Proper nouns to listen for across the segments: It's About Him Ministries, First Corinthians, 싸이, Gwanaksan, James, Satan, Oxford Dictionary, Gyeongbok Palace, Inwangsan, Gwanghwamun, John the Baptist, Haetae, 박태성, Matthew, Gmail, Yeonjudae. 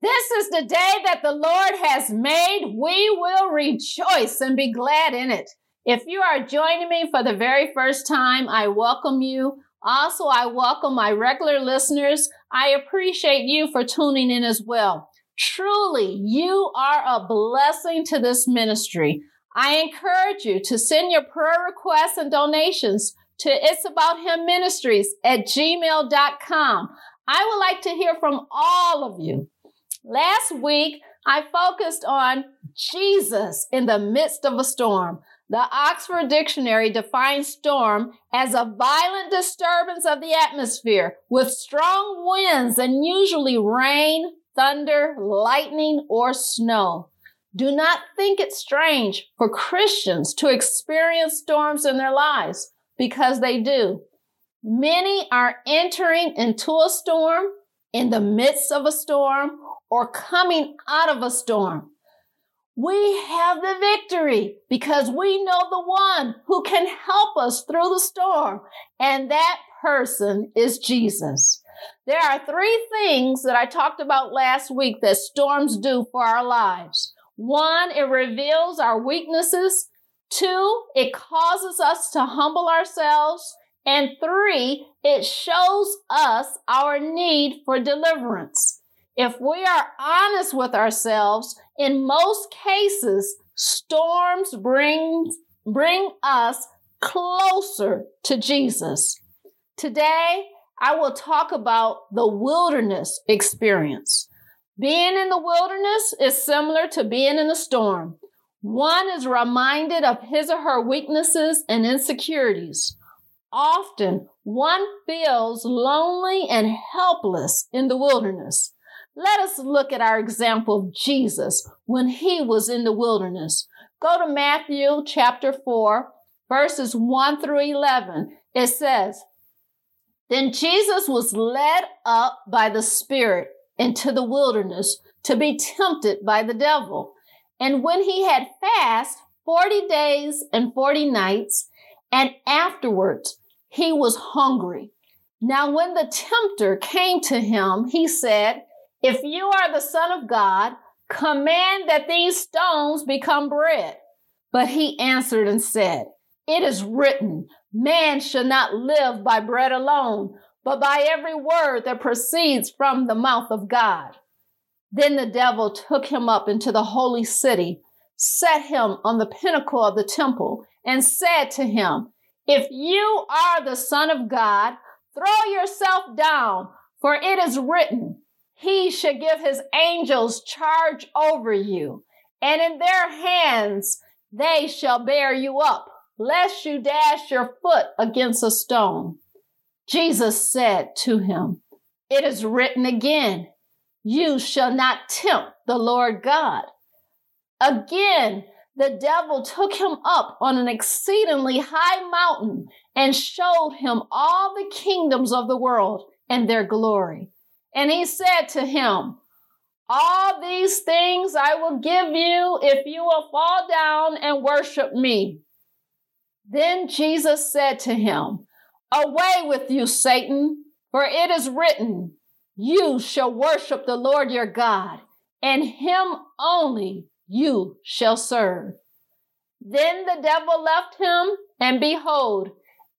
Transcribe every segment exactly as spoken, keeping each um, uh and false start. This is the day that the Lord has made. We will rejoice and be glad in it. If you are joining me for the very first time, I welcome you. Also, I welcome my regular listeners. I appreciate you for tuning in as well. Truly, you are a blessing to this ministry. I encourage you to send your prayer requests and donations to It's About Him Ministries at gmail dot com. I would like to hear from all of you. Last week, I focused on Jesus in the midst of a storm. The Oxford Dictionary defines storm as a violent disturbance of the atmosphere with strong winds and usually rain, thunder, lightning, or snow. Do not think it strange for Christians to experience storms in their lives, because they do. Many are entering into a storm, in the midst of a storm, or coming out of a storm. We have the victory because we know the one who can help us through the storm, and that person is Jesus. There are three things that I talked about last week that storms do for our lives. One, it reveals our weaknesses. Two, it causes us to humble ourselves. And three, it shows us our need for deliverance. If we are honest with ourselves, in most cases, storms bring, bring us closer to Jesus. Today, I will talk about the wilderness experience. Being in the wilderness is similar to being in a storm. One is reminded of his or her weaknesses and insecurities. Often, one feels lonely and helpless in the wilderness. Let us look at our example of Jesus when he was in the wilderness. Go to Matthew chapter four, verses one through eleven. It says, "Then Jesus was led up by the Spirit into the wilderness to be tempted by the devil. And when he had fasted forty days and forty nights, and afterwards he was hungry. Now when the tempter came to him, he said, 'If you are the Son of God, command that these stones become bread.' But he answered and said, 'It is written, man shall not live by bread alone, but by every word that proceeds from the mouth of God.' Then the devil took him up into the holy city, set him on the pinnacle of the temple, and said to him, 'If you are the Son of God, throw yourself down, for it is written, he should give his angels charge over you, and in their hands they shall bear you up, lest you dash your foot against a stone.' Jesus said to him, 'It is written again, you shall not tempt the Lord God.' Again, the devil took him up on an exceedingly high mountain and showed him all the kingdoms of the world and their glory. And he said to him, 'All these things I will give you if you will fall down and worship me.' Then Jesus said to him, 'Away with you, Satan, for it is written, you shall worship the Lord your God, and him only you shall serve.' Then the devil left him, and behold,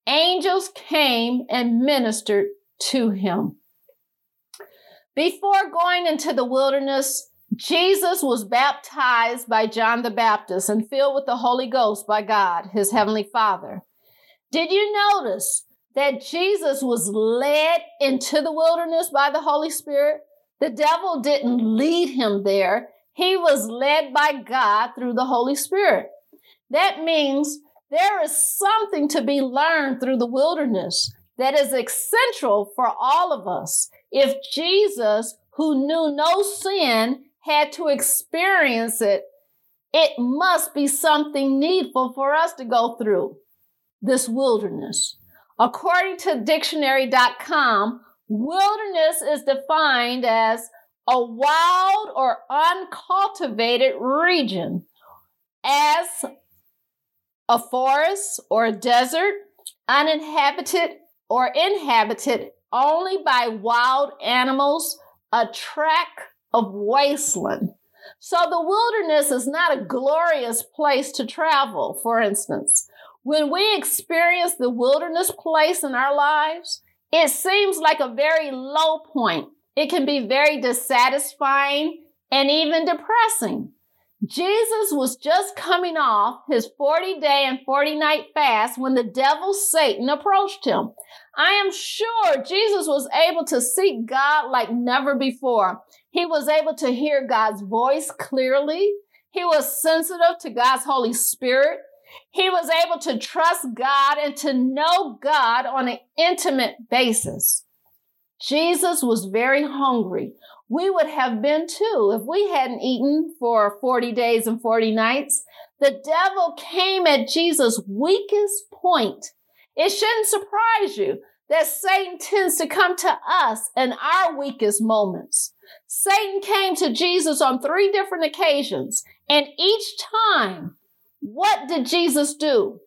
angels came and ministered to him." Before going into the wilderness, Jesus was baptized by John the Baptist and filled with the Holy Ghost by God, his heavenly Father. Did you notice that Jesus was led into the wilderness by the Holy Spirit? The devil didn't lead him there. He was led by God through the Holy Spirit. That means there is something to be learned through the wilderness that is essential for all of us. If Jesus, who knew no sin, had to experience it, It must be something needful for us to go through this wilderness. According to dictionary dot com, wilderness is defined as a wild or uncultivated region, as a forest or a desert, uninhabited or inhabited only by wild animals, a tract of wasteland. So the wilderness is not a glorious place to travel, for instance. When we experience the wilderness place in our lives, it seems like a very low point. It can be very dissatisfying and even depressing. Jesus was just coming off his forty-day and forty-night fast when the devil Satan approached him. I am sure Jesus was able to seek God like never before. He was able to hear God's voice clearly. He was sensitive to God's Holy Spirit. He was able to trust God and to know God on an intimate basis. Jesus was very hungry. We would have been too if we hadn't eaten for forty days and forty nights. The devil came at Jesus' weakest point. It shouldn't surprise you that Satan tends to come to us in our weakest moments. Satan came to Jesus on three different occasions, and each time, what did Jesus do?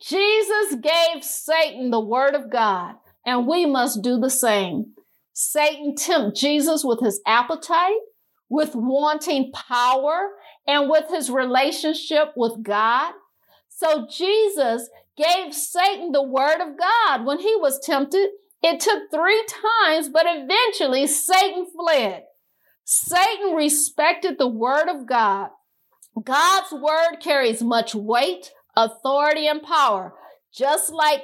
Jesus gave Satan the word of God, and we must do the same. Satan tempted Jesus with his appetite, with wanting power, and with his relationship with God. So Jesus gave Satan the word of God when he was tempted. It took three times, but eventually Satan fled. Satan respected the word of God. God's word carries much weight, authority, and power. Just like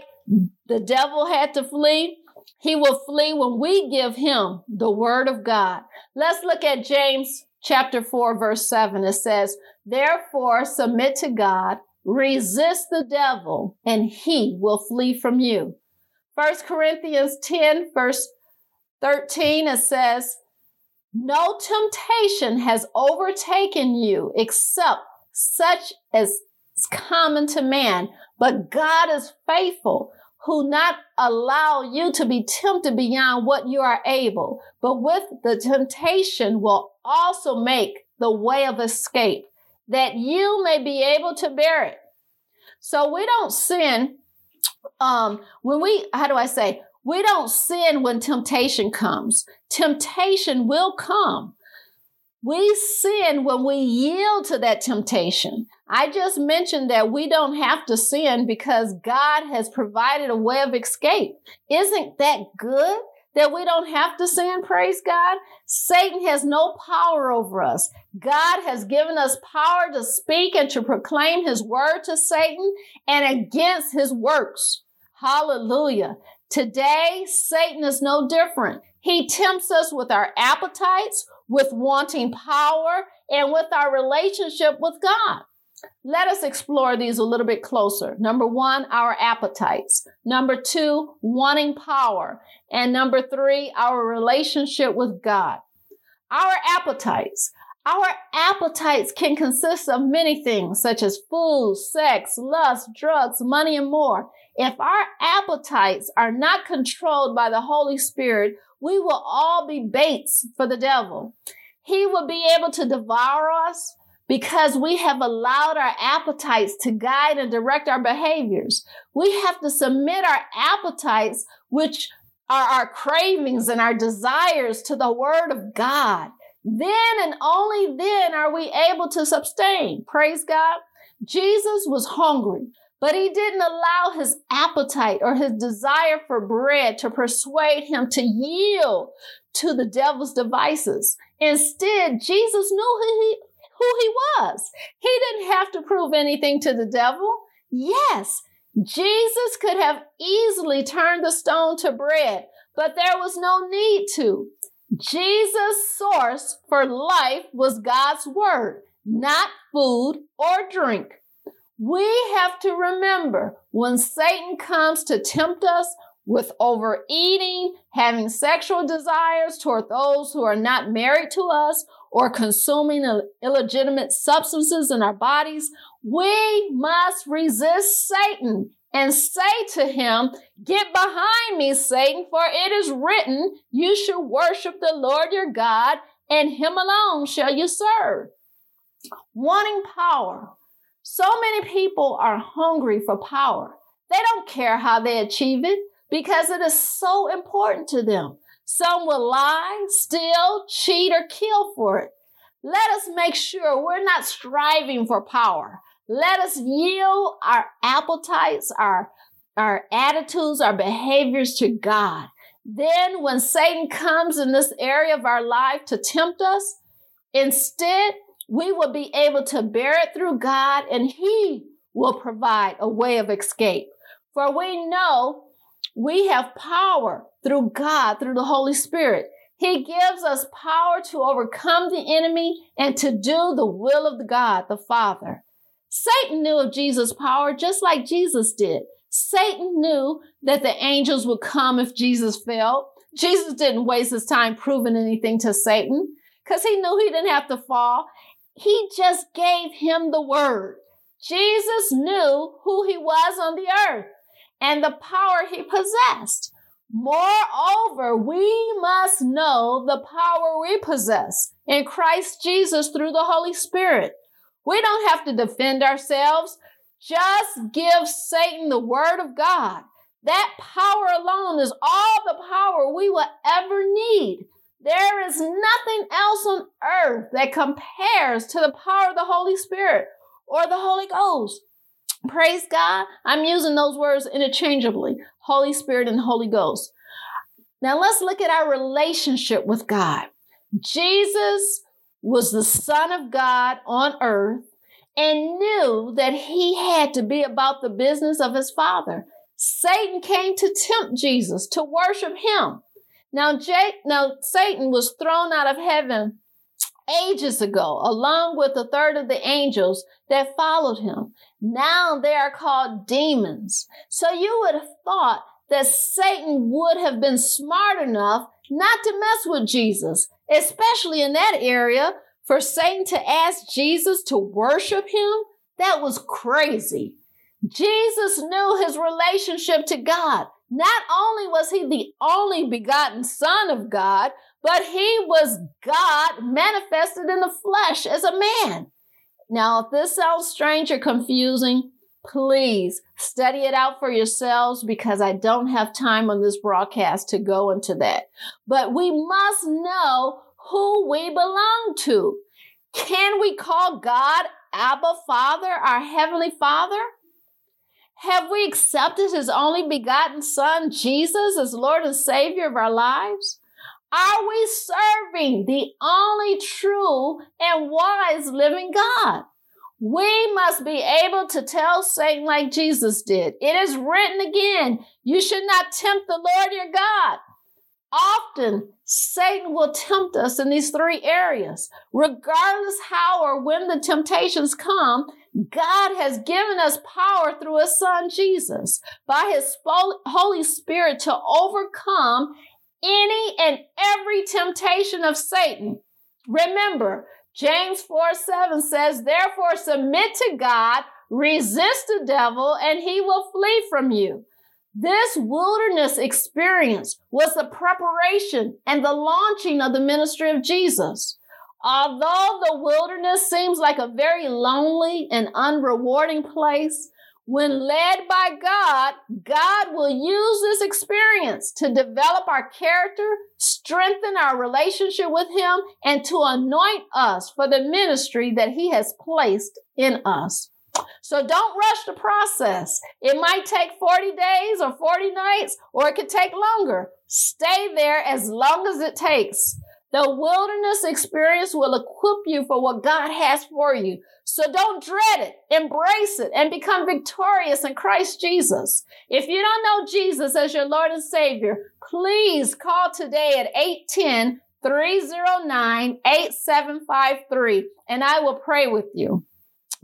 the devil had to flee, he will flee when we give him the word of God. Let's look at James chapter four, verse seven. It says, "Therefore, submit to God, resist the devil, and he will flee from you." First Corinthians ten, verse thirteen, it says, "No temptation has overtaken you except such as is common to man, but God is faithful, who not allow you to be tempted beyond what you are able, but with the temptation will also make the way of escape, that you may be able to bear it." So we don't sin um, when we, how do I say, we don't sin when temptation comes. Temptation will come. We sin when we yield to that temptation. I just mentioned that we don't have to sin because God has provided a way of escape. Isn't that good that we don't have to sin? Praise God. Satan has no power over us. God has given us power to speak and to proclaim his word to Satan and against his works. Hallelujah. Today, Satan is no different. He tempts us with our appetites, with wanting power, and with our relationship with God. Let us explore these a little bit closer. Number one, our appetites. Number two, wanting power. And number three, our relationship with God. Our appetites. Our appetites can consist of many things, such as food, sex, lust, drugs, money, and more. If our appetites are not controlled by the Holy Spirit, we will all be baits for the devil. He will be able to devour us because we have allowed our appetites to guide and direct our behaviors. We have to submit our appetites, which are our cravings and our desires, to the word of God. Then and only then are we able to sustain. Praise God. Jesus was hungry, but he didn't allow his appetite or his desire for bread to persuade him to yield to the devil's devices. Instead, Jesus knew who he, who he was. He didn't have to prove anything to the devil. Yes, Jesus could have easily turned the stone to bread, but there was no need to. Jesus' source for life was God's word, not food or drink. We have to remember, when Satan comes to tempt us, with overeating, having sexual desires toward those who are not married to us, or consuming illegitimate substances in our bodies, we must resist Satan and say to him, "Get behind me, Satan, for it is written, you should worship the Lord your God, and him alone shall you serve." Wanting power. So many people are hungry for power. They don't care how they achieve it because it is so important to them. Some will lie, steal, cheat, or kill for it. Let us make sure we're not striving for power. Let us yield our appetites, our, our attitudes, our behaviors to God. Then when Satan comes in this area of our life to tempt us, instead, we will be able to bear it through God, and He will provide a way of escape. For we know we have power through God, through the Holy Spirit. He gives us power to overcome the enemy and to do the will of God, the Father. Satan knew of Jesus' power just like Jesus did. Satan knew that the angels would come if Jesus fell. Jesus didn't waste his time proving anything to Satan because he knew he didn't have to fall. He just gave him the word. Jesus knew who he was on the earth and the power he possessed. Moreover, we must know the power we possess in Christ Jesus through the Holy Spirit. We don't have to defend ourselves. Just give Satan the word of God. That power alone is all the power we will ever need. There is nothing else on earth that compares to the power of the Holy Spirit or the Holy Ghost. Praise God. I'm using those words interchangeably, Holy Spirit and Holy Ghost. Now let's look at our relationship with God. Jesus was the Son of God on earth and knew that he had to be about the business of his Father. Satan came to tempt Jesus, to worship him. Now, J- now Satan was thrown out of heaven ages ago, along with a third of the angels that followed him. Now they are called demons. So you would have thought that Satan would have been smart enough not to mess with Jesus, especially in that area. For Satan to ask Jesus to worship him, that was crazy. Jesus knew his relationship to God. Not only was he the only begotten Son of God, but he was God manifested in the flesh as a man. Now, if this sounds strange or confusing, please study it out for yourselves because I don't have time on this broadcast to go into that. But we must know who we belong to. Can we call God Abba Father, our Heavenly Father? Have we accepted His only begotten Son, Jesus, as Lord and Savior of our lives? Are we serving the only true and wise living God? We must be able to tell Satan like Jesus did. It is written again, you should not tempt the Lord your God. Often, Satan will tempt us in these three areas. Regardless how or when the temptations come, God has given us power through His Son, Jesus, by His Holy Spirit to overcome any and every temptation of Satan. Remember, James four seven says, "Therefore submit to God, resist the devil, and he will flee from you." This wilderness experience was the preparation and the launching of the ministry of Jesus. Although the wilderness seems like a very lonely and unrewarding place, when led by God, God will use this experience to develop our character, strengthen our relationship with Him, and to anoint us for the ministry that He has placed in us. So don't rush the process. It might take forty days or forty nights, or it could take longer. Stay there as long as it takes. The wilderness experience will equip you for what God has for you. So don't dread it. Embrace it and become victorious in Christ Jesus. If you don't know Jesus as your Lord and Savior, please call today at eight one zero, three zero nine, eight seven five three, and I will pray with you.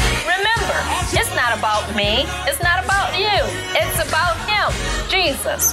Remember, it's not about me. It's not about you. It's about him, Jesus.